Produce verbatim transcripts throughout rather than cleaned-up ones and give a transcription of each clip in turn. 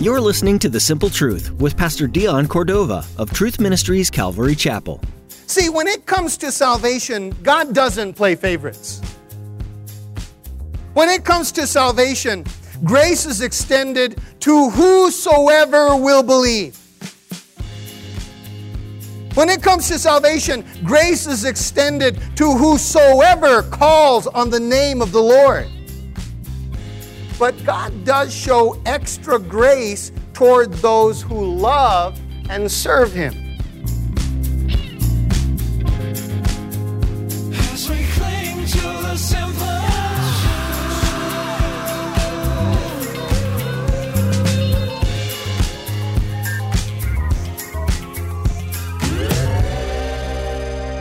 You're listening to The Simple Truth with Pastor Dion Cordova of Truth Ministries Calvary Chapel. See, when it comes to salvation, God doesn't play favorites. When it comes to salvation, grace is extended to whosoever will believe. When it comes to salvation, grace is extended to whosoever calls on the name of the Lord. But God does show extra grace toward those who love and serve Him. As we cling to the simple.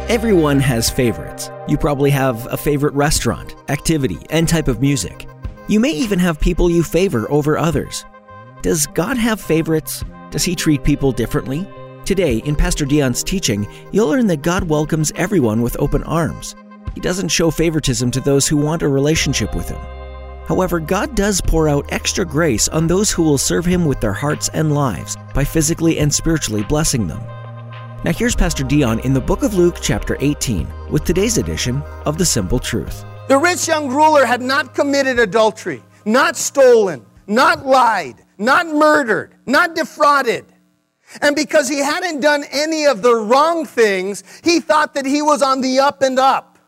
Everyone has favorites. You probably have a favorite restaurant, activity, and type of music. You may even have people you favor over others. Does God have favorites? Does He treat people differently? Today, in Pastor Dion's teaching, you'll learn that God welcomes everyone with open arms. He doesn't show favoritism to those who want a relationship with Him. However, God does pour out extra grace on those who will serve Him with their hearts and lives by physically and spiritually blessing them. Now here's Pastor Dion in the book of Luke, chapter eighteen, with today's edition of The Simple Truth. The rich young ruler had not committed adultery, not stolen, not lied, not murdered, not defrauded. And because he hadn't done any of the wrong things, he thought that he was on the up and up.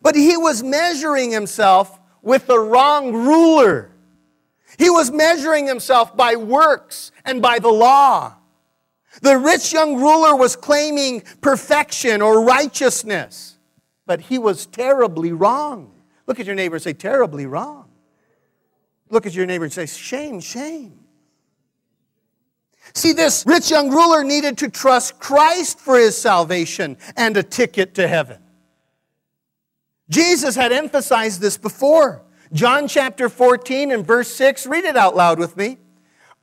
But he was measuring himself with the wrong ruler. He was measuring himself by works and by the law. The rich young ruler was claiming perfection or righteousness. But he was terribly wrong. Look at your neighbor and say, terribly wrong. Look at your neighbor and say, shame, shame. See, this rich young ruler needed to trust Christ for his salvation and a ticket to heaven. Jesus had emphasized this before. John chapter fourteen and verse six, read it out loud with me.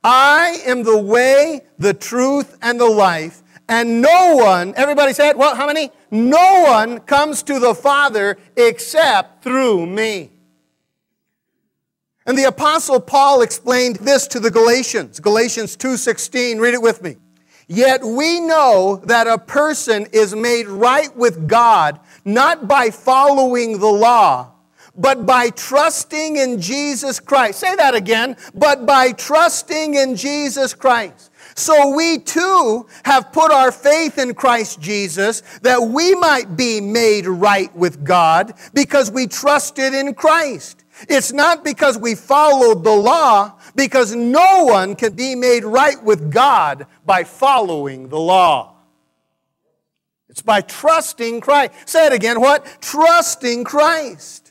I am the way, the truth, and the life. And no one, everybody said, well, how many? No one comes to the Father except through me. And the Apostle Paul explained this to the Galatians. Galatians two sixteen, read it with me. Yet we know that a person is made right with God, not by following the law, but by trusting in Jesus Christ. Say that again. But by trusting in Jesus Christ. So we too have put our faith in Christ Jesus that we might be made right with God because we trusted in Christ. It's not because we followed the law, because no one can be made right with God by following the law. It's by trusting Christ. Say it again, what? Trusting Christ.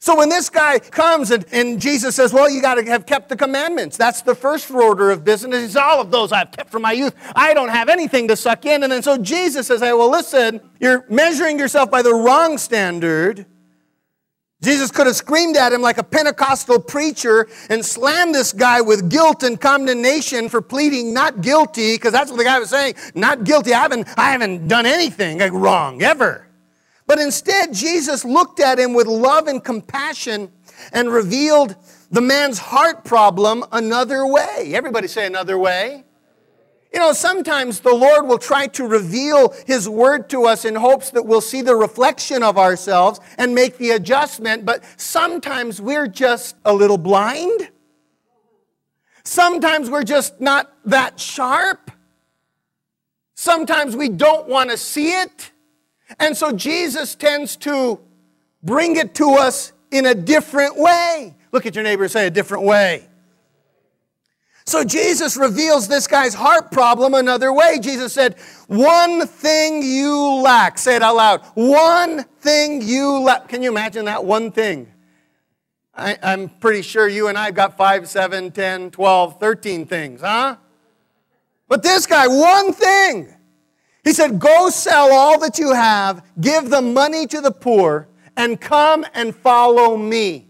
So when this guy comes and, and Jesus says, well, you got to have kept the commandments. That's the first order of business. It's all of those I've kept from my youth. I don't have anything to suck in. And then so Jesus says, hey, well, listen, you're measuring yourself by the wrong standard. Jesus could have screamed at him like a Pentecostal preacher and slammed this guy with guilt and condemnation for pleading not guilty, because that's what the guy was saying, not guilty. I haven't, I haven't done anything like wrong ever. But instead, Jesus looked at him with love and compassion and revealed the man's heart problem another way. Everybody say another way. You know, sometimes the Lord will try to reveal His word to us in hopes that we'll see the reflection of ourselves and make the adjustment, but sometimes we're just a little blind. Sometimes we're just not that sharp. Sometimes we don't want to see it. And so Jesus tends to bring it to us in a different way. Look at your neighbor and say, a different way. So Jesus reveals this guy's heart problem another way. Jesus said, one thing you lack. Say it out loud. One thing you lack. Can you imagine that one thing? I, I'm pretty sure you and I have got five, seven, ten, twelve, thirteen things, huh? But this guy, one thing. He said, go sell all that you have, give the money to the poor, and come and follow me.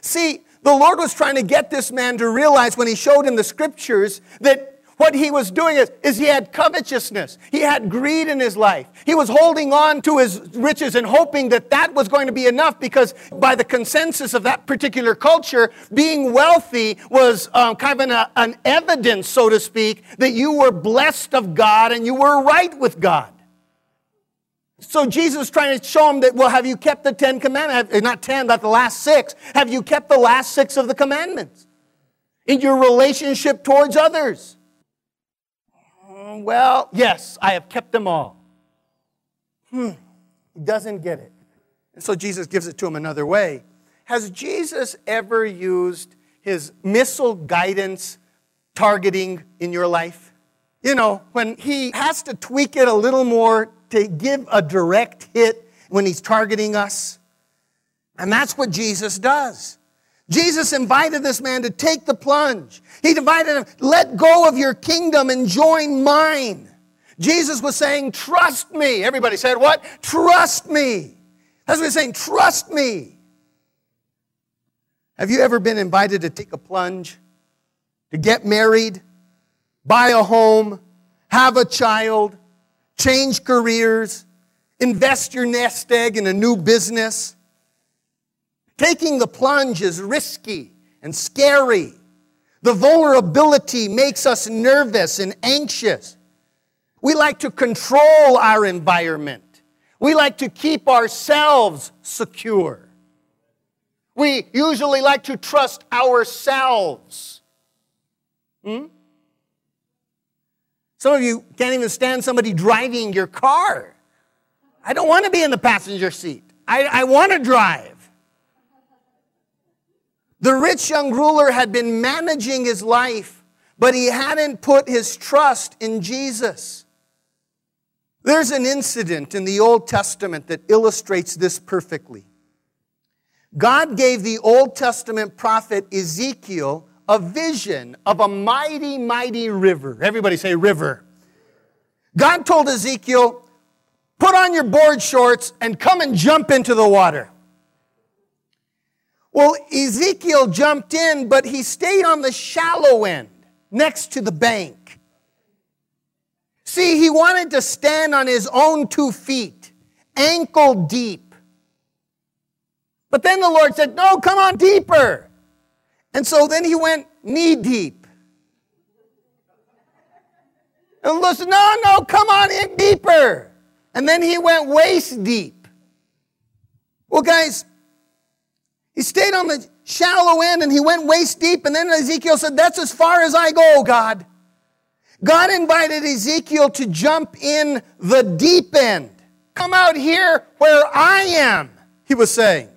See, the Lord was trying to get this man to realize when He showed him the scriptures that What he was doing is, is he had covetousness. He had greed in his life. He was holding on to his riches and hoping that that was going to be enough, because by the consensus of that particular culture, being wealthy was um, kind of an, an evidence, so to speak, that you were blessed of God and you were right with God. So Jesus is trying to show him that, well, have you kept the Ten Commandments? Not ten, but the last six. Have you kept the last six of the commandments in your relationship towards others? Well, yes, I have kept them all. Hmm, he doesn't get it. And so Jesus gives it to him another way. Has Jesus ever used his missile guidance targeting in your life? You know, when he has to tweak it a little more to give a direct hit when he's targeting us. And that's what Jesus does. Jesus invited this man to take the plunge. He invited him, let go of your kingdom and join mine. Jesus was saying, trust me. Everybody said what? Trust me. That's what he's saying, trust me. Have you ever been invited to take a plunge? To get married? Buy a home? Have a child? Change careers? Invest your nest egg in a new business? Taking the plunge is risky and scary. The vulnerability makes us nervous and anxious. We like to control our environment. We like to keep ourselves secure. We usually like to trust ourselves. Hmm? Some of you can't even stand somebody driving your car. I don't want to be in the passenger seat. I, I want to drive. The rich young ruler had been managing his life, but he hadn't put his trust in Jesus. There's an incident in the Old Testament that illustrates this perfectly. God gave the Old Testament prophet Ezekiel a vision of a mighty, mighty river. Everybody say river. God told Ezekiel, put on your board shorts and come and jump into the water. Well, Ezekiel jumped in, but he stayed on the shallow end next to the bank. See, he wanted to stand on his own two feet, ankle deep. But then the Lord said, no, come on deeper. And so then he went knee deep. And listen, no, no, come on in deeper. And then he went waist deep. Well, guys, he stayed on the shallow end and he went waist deep. And then Ezekiel said, that's as far as I go, God. God invited Ezekiel to jump in the deep end. Come out here where I am, he was saying.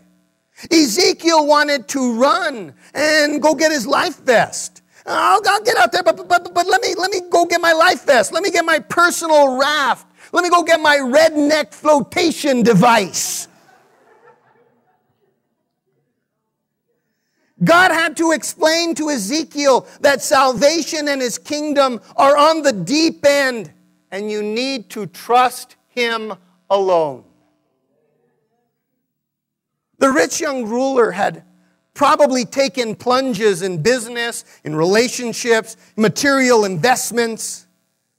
Ezekiel wanted to run and go get his life vest. I'll, I'll get out there, but, but, but, but let me, let me go get my life vest. Let me get my personal raft. Let me go get my redneck flotation device. God had to explain to Ezekiel that salvation and his kingdom are on the deep end, and you need to trust him alone. The rich young ruler had probably taken plunges in business, in relationships, material investments,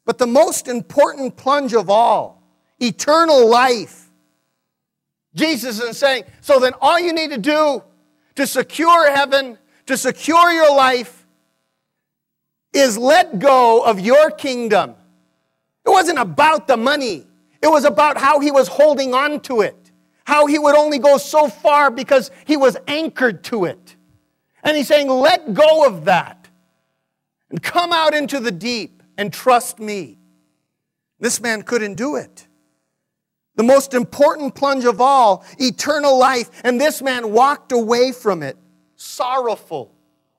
but the most important plunge of all, eternal life. Jesus is saying, so then all you need to do to secure heaven, to secure your life, is let go of your kingdom. It wasn't about the money. It was about how he was holding on to it. How he would only go so far because he was anchored to it. And he's saying, let go of that. And come out into the deep and trust me. This man couldn't do it. The most important plunge of all, eternal life. And this man walked away from it, sorrowful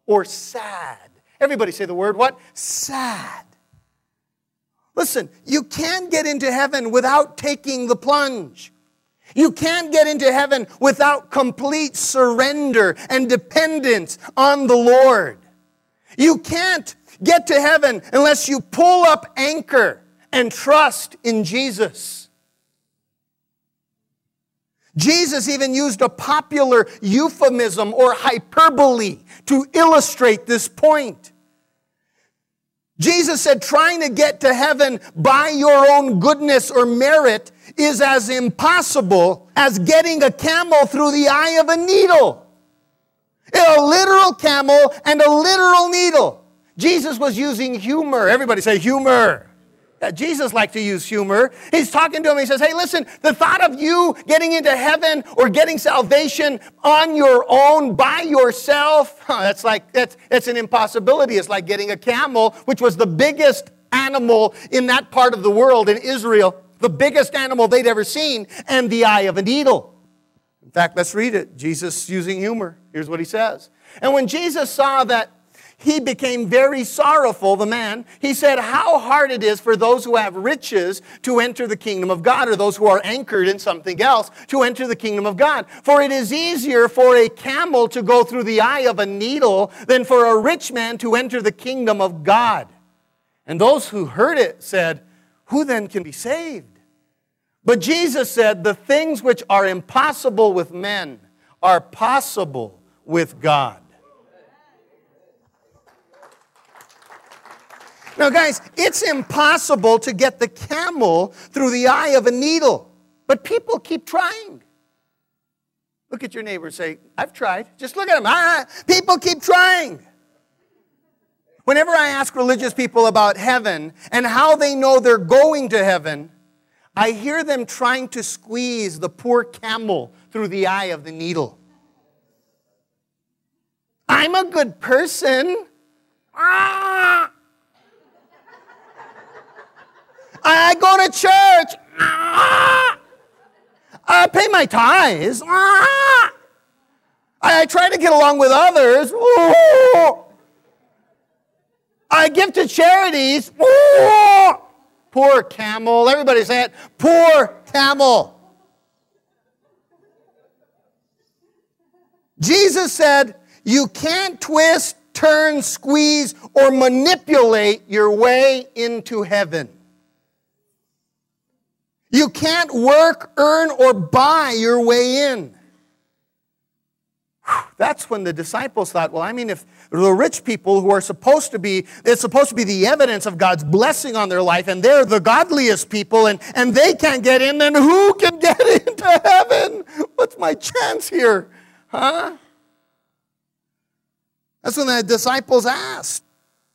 or sad. Everybody say the word, what? Sad. Listen, you can't get into heaven without taking the plunge. You can't get into heaven without complete surrender and dependence on the Lord. You can't get to heaven unless you pull up anchor and trust in Jesus. Jesus even used a popular euphemism or hyperbole to illustrate this point. Jesus said trying to get to heaven by your own goodness or merit is as impossible as getting a camel through the eye of a needle. A literal camel and a literal needle. Jesus was using humor. Everybody say humor. Yeah, Jesus liked to use humor. He's talking to him. He says, hey, listen, the thought of you getting into heaven or getting salvation on your own, by yourself, huh, that's like, that's, that's an impossibility. It's like getting a camel, which was the biggest animal in that part of the world, in Israel, the biggest animal they'd ever seen, and the eye of a needle. In fact, let's read it. Jesus using humor. Here's what he says. And when Jesus saw that, he became very sorrowful, the man. He said, how hard it is for those who have riches to enter the kingdom of God, or those who are anchored in something else to enter the kingdom of God. For it is easier for a camel to go through the eye of a needle than for a rich man to enter the kingdom of God. And those who heard it said, who then can be saved? But Jesus said, the things which are impossible with men are possible with God. Now, guys, it's impossible to get the camel through the eye of a needle. But people keep trying. Look at your neighbor and say, I've tried. Just look at him. Ah, people keep trying. Whenever I ask religious people about heaven and how they know they're going to heaven, I hear them trying to squeeze the poor camel through the eye of the needle. I'm a good person. Ah! I go to church. Ah! I pay my tithes. Ah! I try to get along with others. Ooh! I give to charities. Ooh! Poor camel. Everybody say it. Poor camel. Jesus said, you can't twist, turn, squeeze, or manipulate your way into heaven. You can't work, earn, or buy your way in. Whew, that's when the disciples thought, well, I mean, if the rich people who are supposed to be, it's supposed to be the evidence of God's blessing on their life, and they're the godliest people, and, and they can't get in, then who can get into heaven? What's my chance here? Huh? That's when the disciples asked,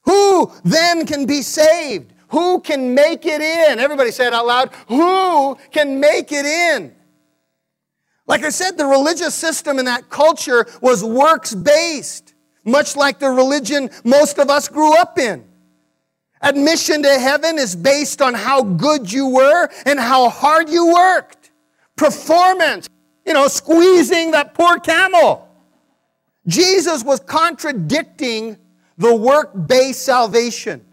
who then can be saved? Who can make it in? Everybody say it out loud. Who can make it in? Like I said, the religious system in that culture was works-based, much like the religion most of us grew up in. Admission to heaven is based on how good you were and how hard you worked. Performance, you know, squeezing that poor camel. Jesus was contradicting the work-based salvation.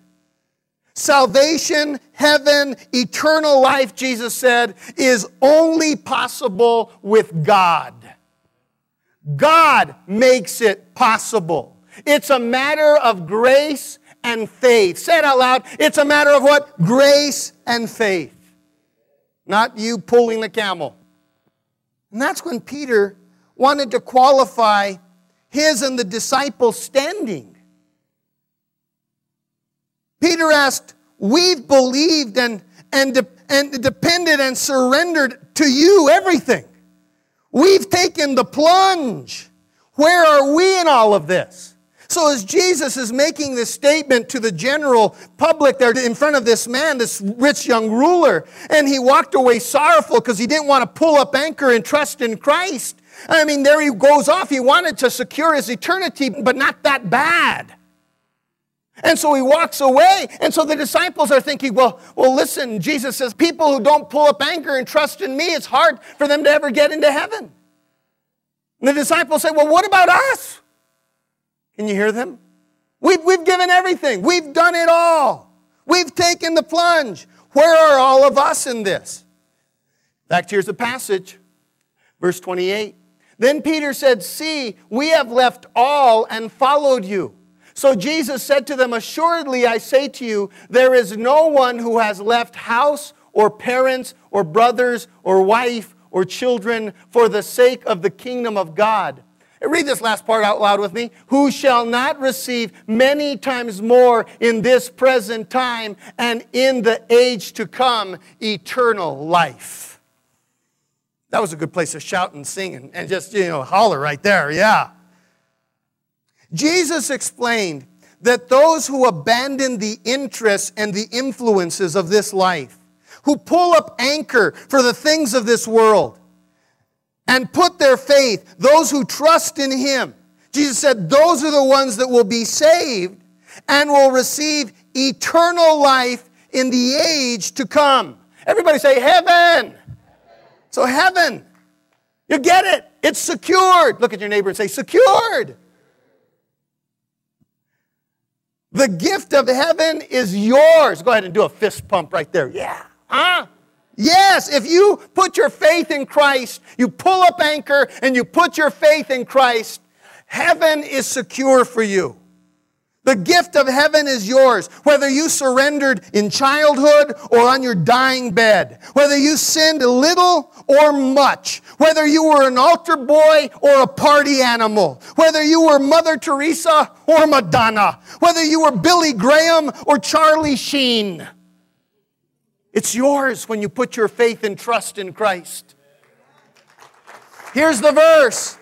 Salvation, heaven, eternal life, Jesus said, is only possible with God. God makes it possible. It's a matter of grace and faith. Say it out loud. It's a matter of what? Grace and faith. Not you pulling the camel. And that's when Peter wanted to qualify his and the disciples' standing. Peter asked, we've believed and, and, de- and depended and surrendered to you everything. We've taken the plunge. Where are we in all of this? So as Jesus is making this statement to the general public there in front of this man, this rich young ruler, and he walked away sorrowful because he didn't want to pull up anchor and trust in Christ. I mean, there he goes off. He wanted to secure his eternity, but not that bad. And so he walks away. And so the disciples are thinking, well, well, listen, Jesus says, people who don't pull up anchor and trust in me, it's hard for them to ever get into heaven. And the disciples say, well, what about us? Can you hear them? We've, we've given everything. We've done it all. We've taken the plunge. Where are all of us in this? In fact, here's the passage, verse twenty-eight. Then Peter said, see, we have left all and followed you. So Jesus said to them, assuredly, I say to you, there is no one who has left house or parents or brothers or wife or children for the sake of the kingdom of God Read this last part out loud with me. Who shall not receive many times more in this present time and in the age to come eternal life. That was a good place to shout and sing and, and just, you know, holler right there. Yeah. Jesus explained that those who abandon the interests and the influences of this life, who pull up anchor for the things of this world, and put their faith, those who trust in Him. Jesus said, those are the ones that will be saved and will receive eternal life in the age to come. Everybody say, heaven. So heaven, you get it. It's secured. Look at your neighbor and say, secured. The gift of heaven is yours. Go ahead and do a fist pump right there. Yeah. Huh? Yes, if you put your faith in Christ, you pull up anchor and you put your faith in Christ, heaven is secure for you. The gift of heaven is yours. Whether you surrendered in childhood or on your dying bed, whether you sinned little or much, whether you were an altar boy or a party animal, whether you were Mother Teresa or Madonna, whether you were Billy Graham or Charlie Sheen, it's yours when you put your faith and trust in Christ. Here's the verse.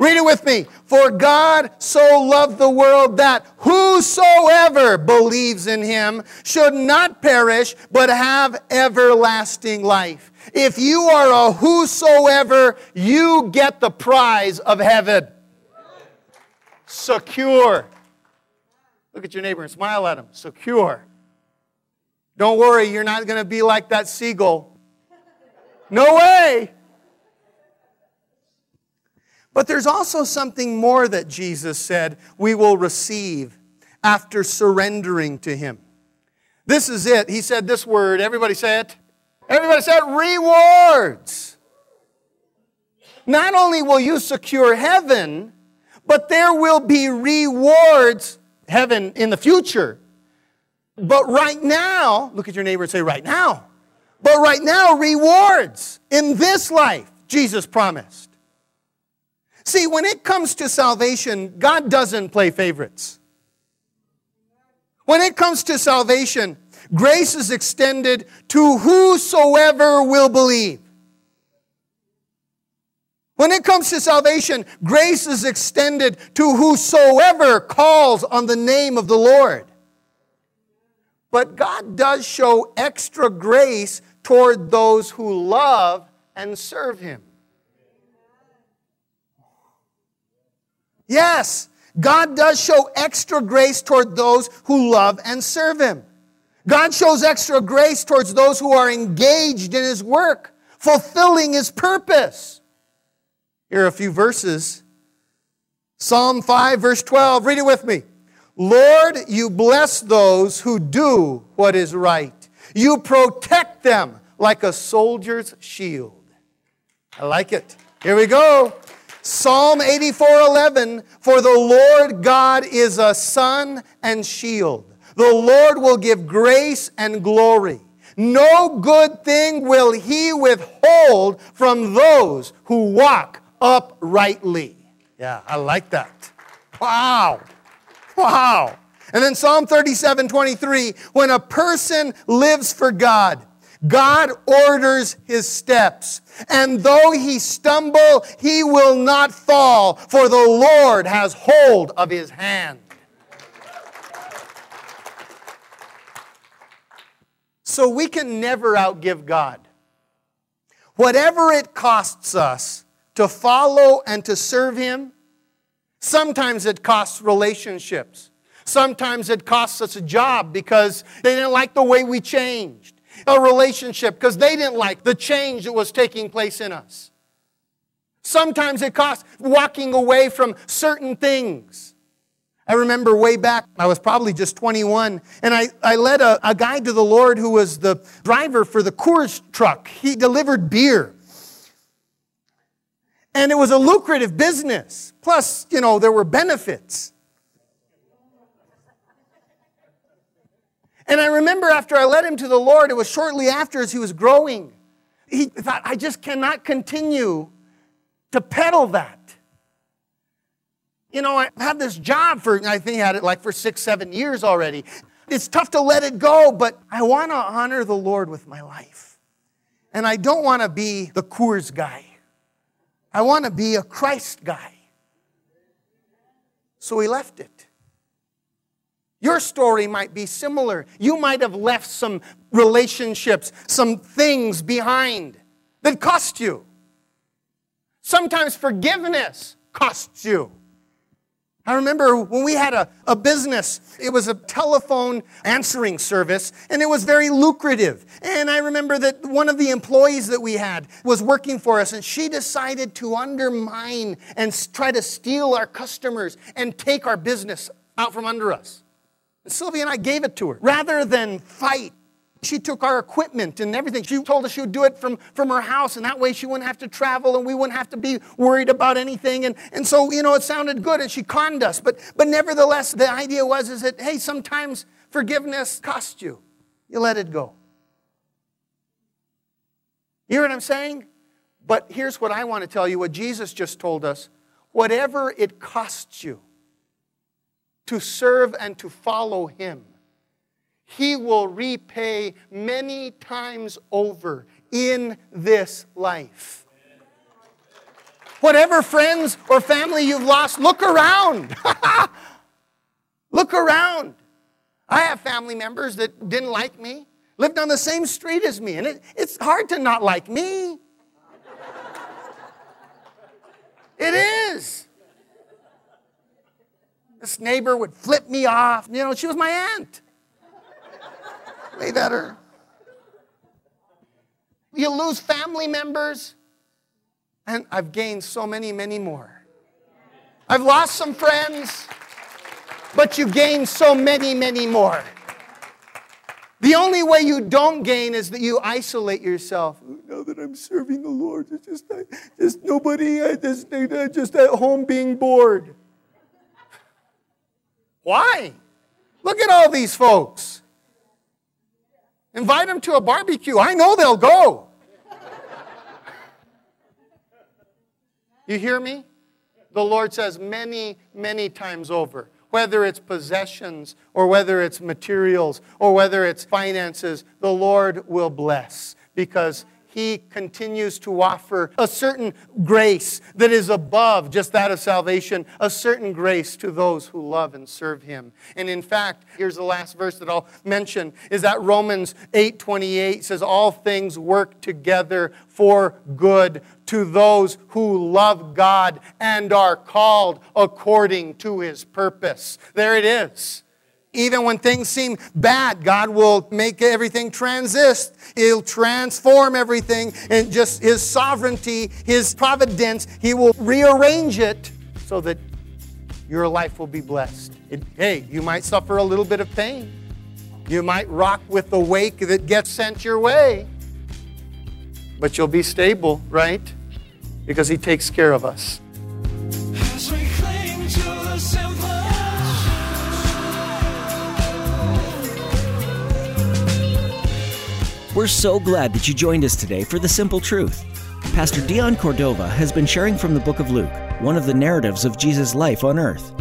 Read it with me. For God so loved the world that whosoever believes in Him should not perish, but have everlasting life. If you are a whosoever, you get the prize of heaven. Secure. Look at your neighbor and smile at him. Secure. Don't worry, you're not going to be like that seagull. No way. But there's also something more that Jesus said we will receive after surrendering to Him. This is it. He said this word. Everybody say it. Everybody say it. Rewards. Not only will you secure heaven, but there will be rewards, heaven in the future. But right now, look at your neighbor and say, right now. But right now, rewards in this life, Jesus promised. See, when it comes to salvation, God doesn't play favorites. When it comes to salvation, grace is extended to whosoever will believe. When it comes to salvation, grace is extended to whosoever calls on the name of the Lord. But God does show extra grace toward those who love and serve Him. Yes, God does show extra grace toward those who love and serve Him. God shows extra grace towards those who are engaged in His work, fulfilling His purpose. Here are a few verses. Psalm five, verse twelve. Read it with me. Lord, you bless those who do what is right. You protect them like a soldier's shield. I like it. Here we go. Psalm eighty-four eleven. For the Lord God is a sun and shield. The Lord will give grace and glory. No good thing will He withhold from those who walk uprightly. Yeah, I like that. Wow. Wow. And then Psalm thirty-seven twenty-three, when a person lives for God, God orders his steps. And though he stumble, he will not fall, for the Lord has hold of his hand. So we can never outgive God. Whatever it costs us to follow and to serve Him, sometimes it costs relationships. Sometimes it costs us a job because they didn't like the way we changed. A relationship because they didn't like the change that was taking place in us. Sometimes it costs walking away from certain things. I remember way back, I was probably just twenty-one, and I, I led a, a guy to the Lord who was the driver for the Coors truck. He delivered beer. And it was a lucrative business. Plus, you know, there were benefits. And I remember after I led him to the Lord, it was shortly after as he was growing. He thought, I just cannot continue to peddle that. You know, I've had this job for, I think I had it like for six, seven years already. It's tough to let it go, but I want to honor the Lord with my life. And I don't want to be the Coors guy. I want to be a Christ guy. So he left it. Your story might be similar. You might have left some relationships, some things behind that cost you. Sometimes forgiveness costs you. I remember when we had a, a business, it was a telephone answering service, and it was very lucrative. And I remember that one of the employees that we had was working for us, and she decided to undermine and try to steal our customers and take our business out from under us. And Sylvia and I gave it to her. Rather than fight, she took our equipment and everything. She told us she would do it from, from her house, and that way she wouldn't have to travel and we wouldn't have to be worried about anything. And, and so, you know, it sounded good and she conned us. But, but nevertheless, the idea was is that, hey, sometimes forgiveness costs you. You let it go. You hear what I'm saying? But here's what I want to tell you, what Jesus just told us. Whatever it costs you to serve and to follow Him, He will repay many times over in this life. Whatever friends or family you've lost, look around. Look around. I have family members that didn't like me, lived on the same street as me, and it, it's hard to not like me. It is. This neighbor would flip me off. You know, she was my aunt. Way better. You lose family members, and I've gained so many, many more. I've lost some friends, but you gain so many, many more. The only way you don't gain is that you isolate yourself. Now that I'm serving the Lord, it's just, just nobody, I just, I just at home being bored. Why? Look at all these folks. Invite them to a barbecue. I know they'll go. You hear me? The Lord says many, many times over, whether it's possessions or whether it's materials or whether it's finances, the Lord will bless because He continues to offer a certain grace that is above just that of salvation, a certain grace to those who love and serve Him. And in fact, here's the last verse that I'll mention, is that Romans eight twenty-eight says, all things work together for good to those who love God and are called according to His purpose. There it is. Even when things seem bad, God will make everything transist. He'll transform everything. And just His sovereignty, His providence, He will rearrange it so that your life will be blessed. It, hey, you might suffer a little bit of pain. You might rock with the wake that gets sent your way. But you'll be stable, right? Because He takes care of us. As we cling to the simple. We're so glad that you joined us today for The Simple Truth. Pastor Dion Cordova has been sharing from the book of Luke, one of the narratives of Jesus' life on earth.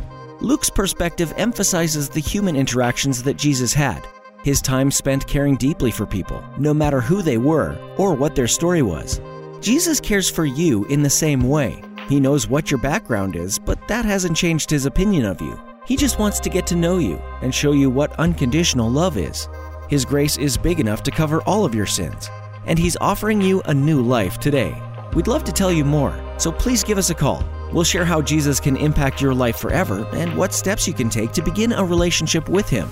Luke's perspective emphasizes the human interactions that Jesus had, His time spent caring deeply for people, no matter who they were or what their story was. Jesus cares for you in the same way. He knows what your background is, but that hasn't changed His opinion of you. He just wants to get to know you and show you what unconditional love is. His grace is big enough to cover all of your sins, and He's offering you a new life today. We'd love to tell you more, so please give us a call. We'll share how Jesus can impact your life forever and what steps you can take to begin a relationship with Him.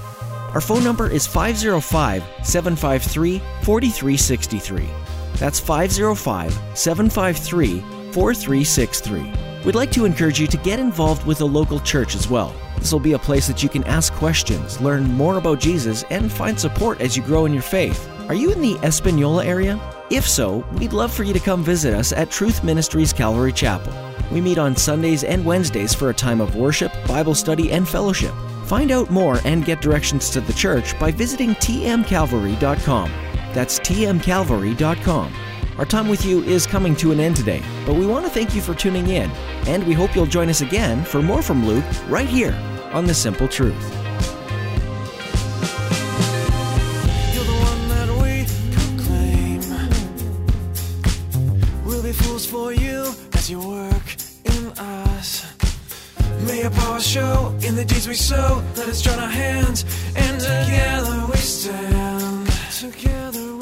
Our phone number is five oh five, seven five three, four three six three. That's five oh five, seven five three, four three six three. We'd like to encourage you to get involved with a local church as well. This will be a place that you can ask questions, learn more about Jesus, and find support as you grow in your faith. Are you in the Espanola area? If so, we'd love for you to come visit us at Truth Ministries Calvary Chapel. We meet on Sundays and Wednesdays for a time of worship, Bible study, and fellowship. Find out more and get directions to the church by visiting t m calvary dot com. That's t m calvary dot com. Our time with you is coming to an end today, but we want to thank you for tuning in, and we hope you'll join us again for more from Luke right here on The Simple Truth. For you as you work in us, may your power show in the deeds we sow. Let us join our hands and together we stand. Together.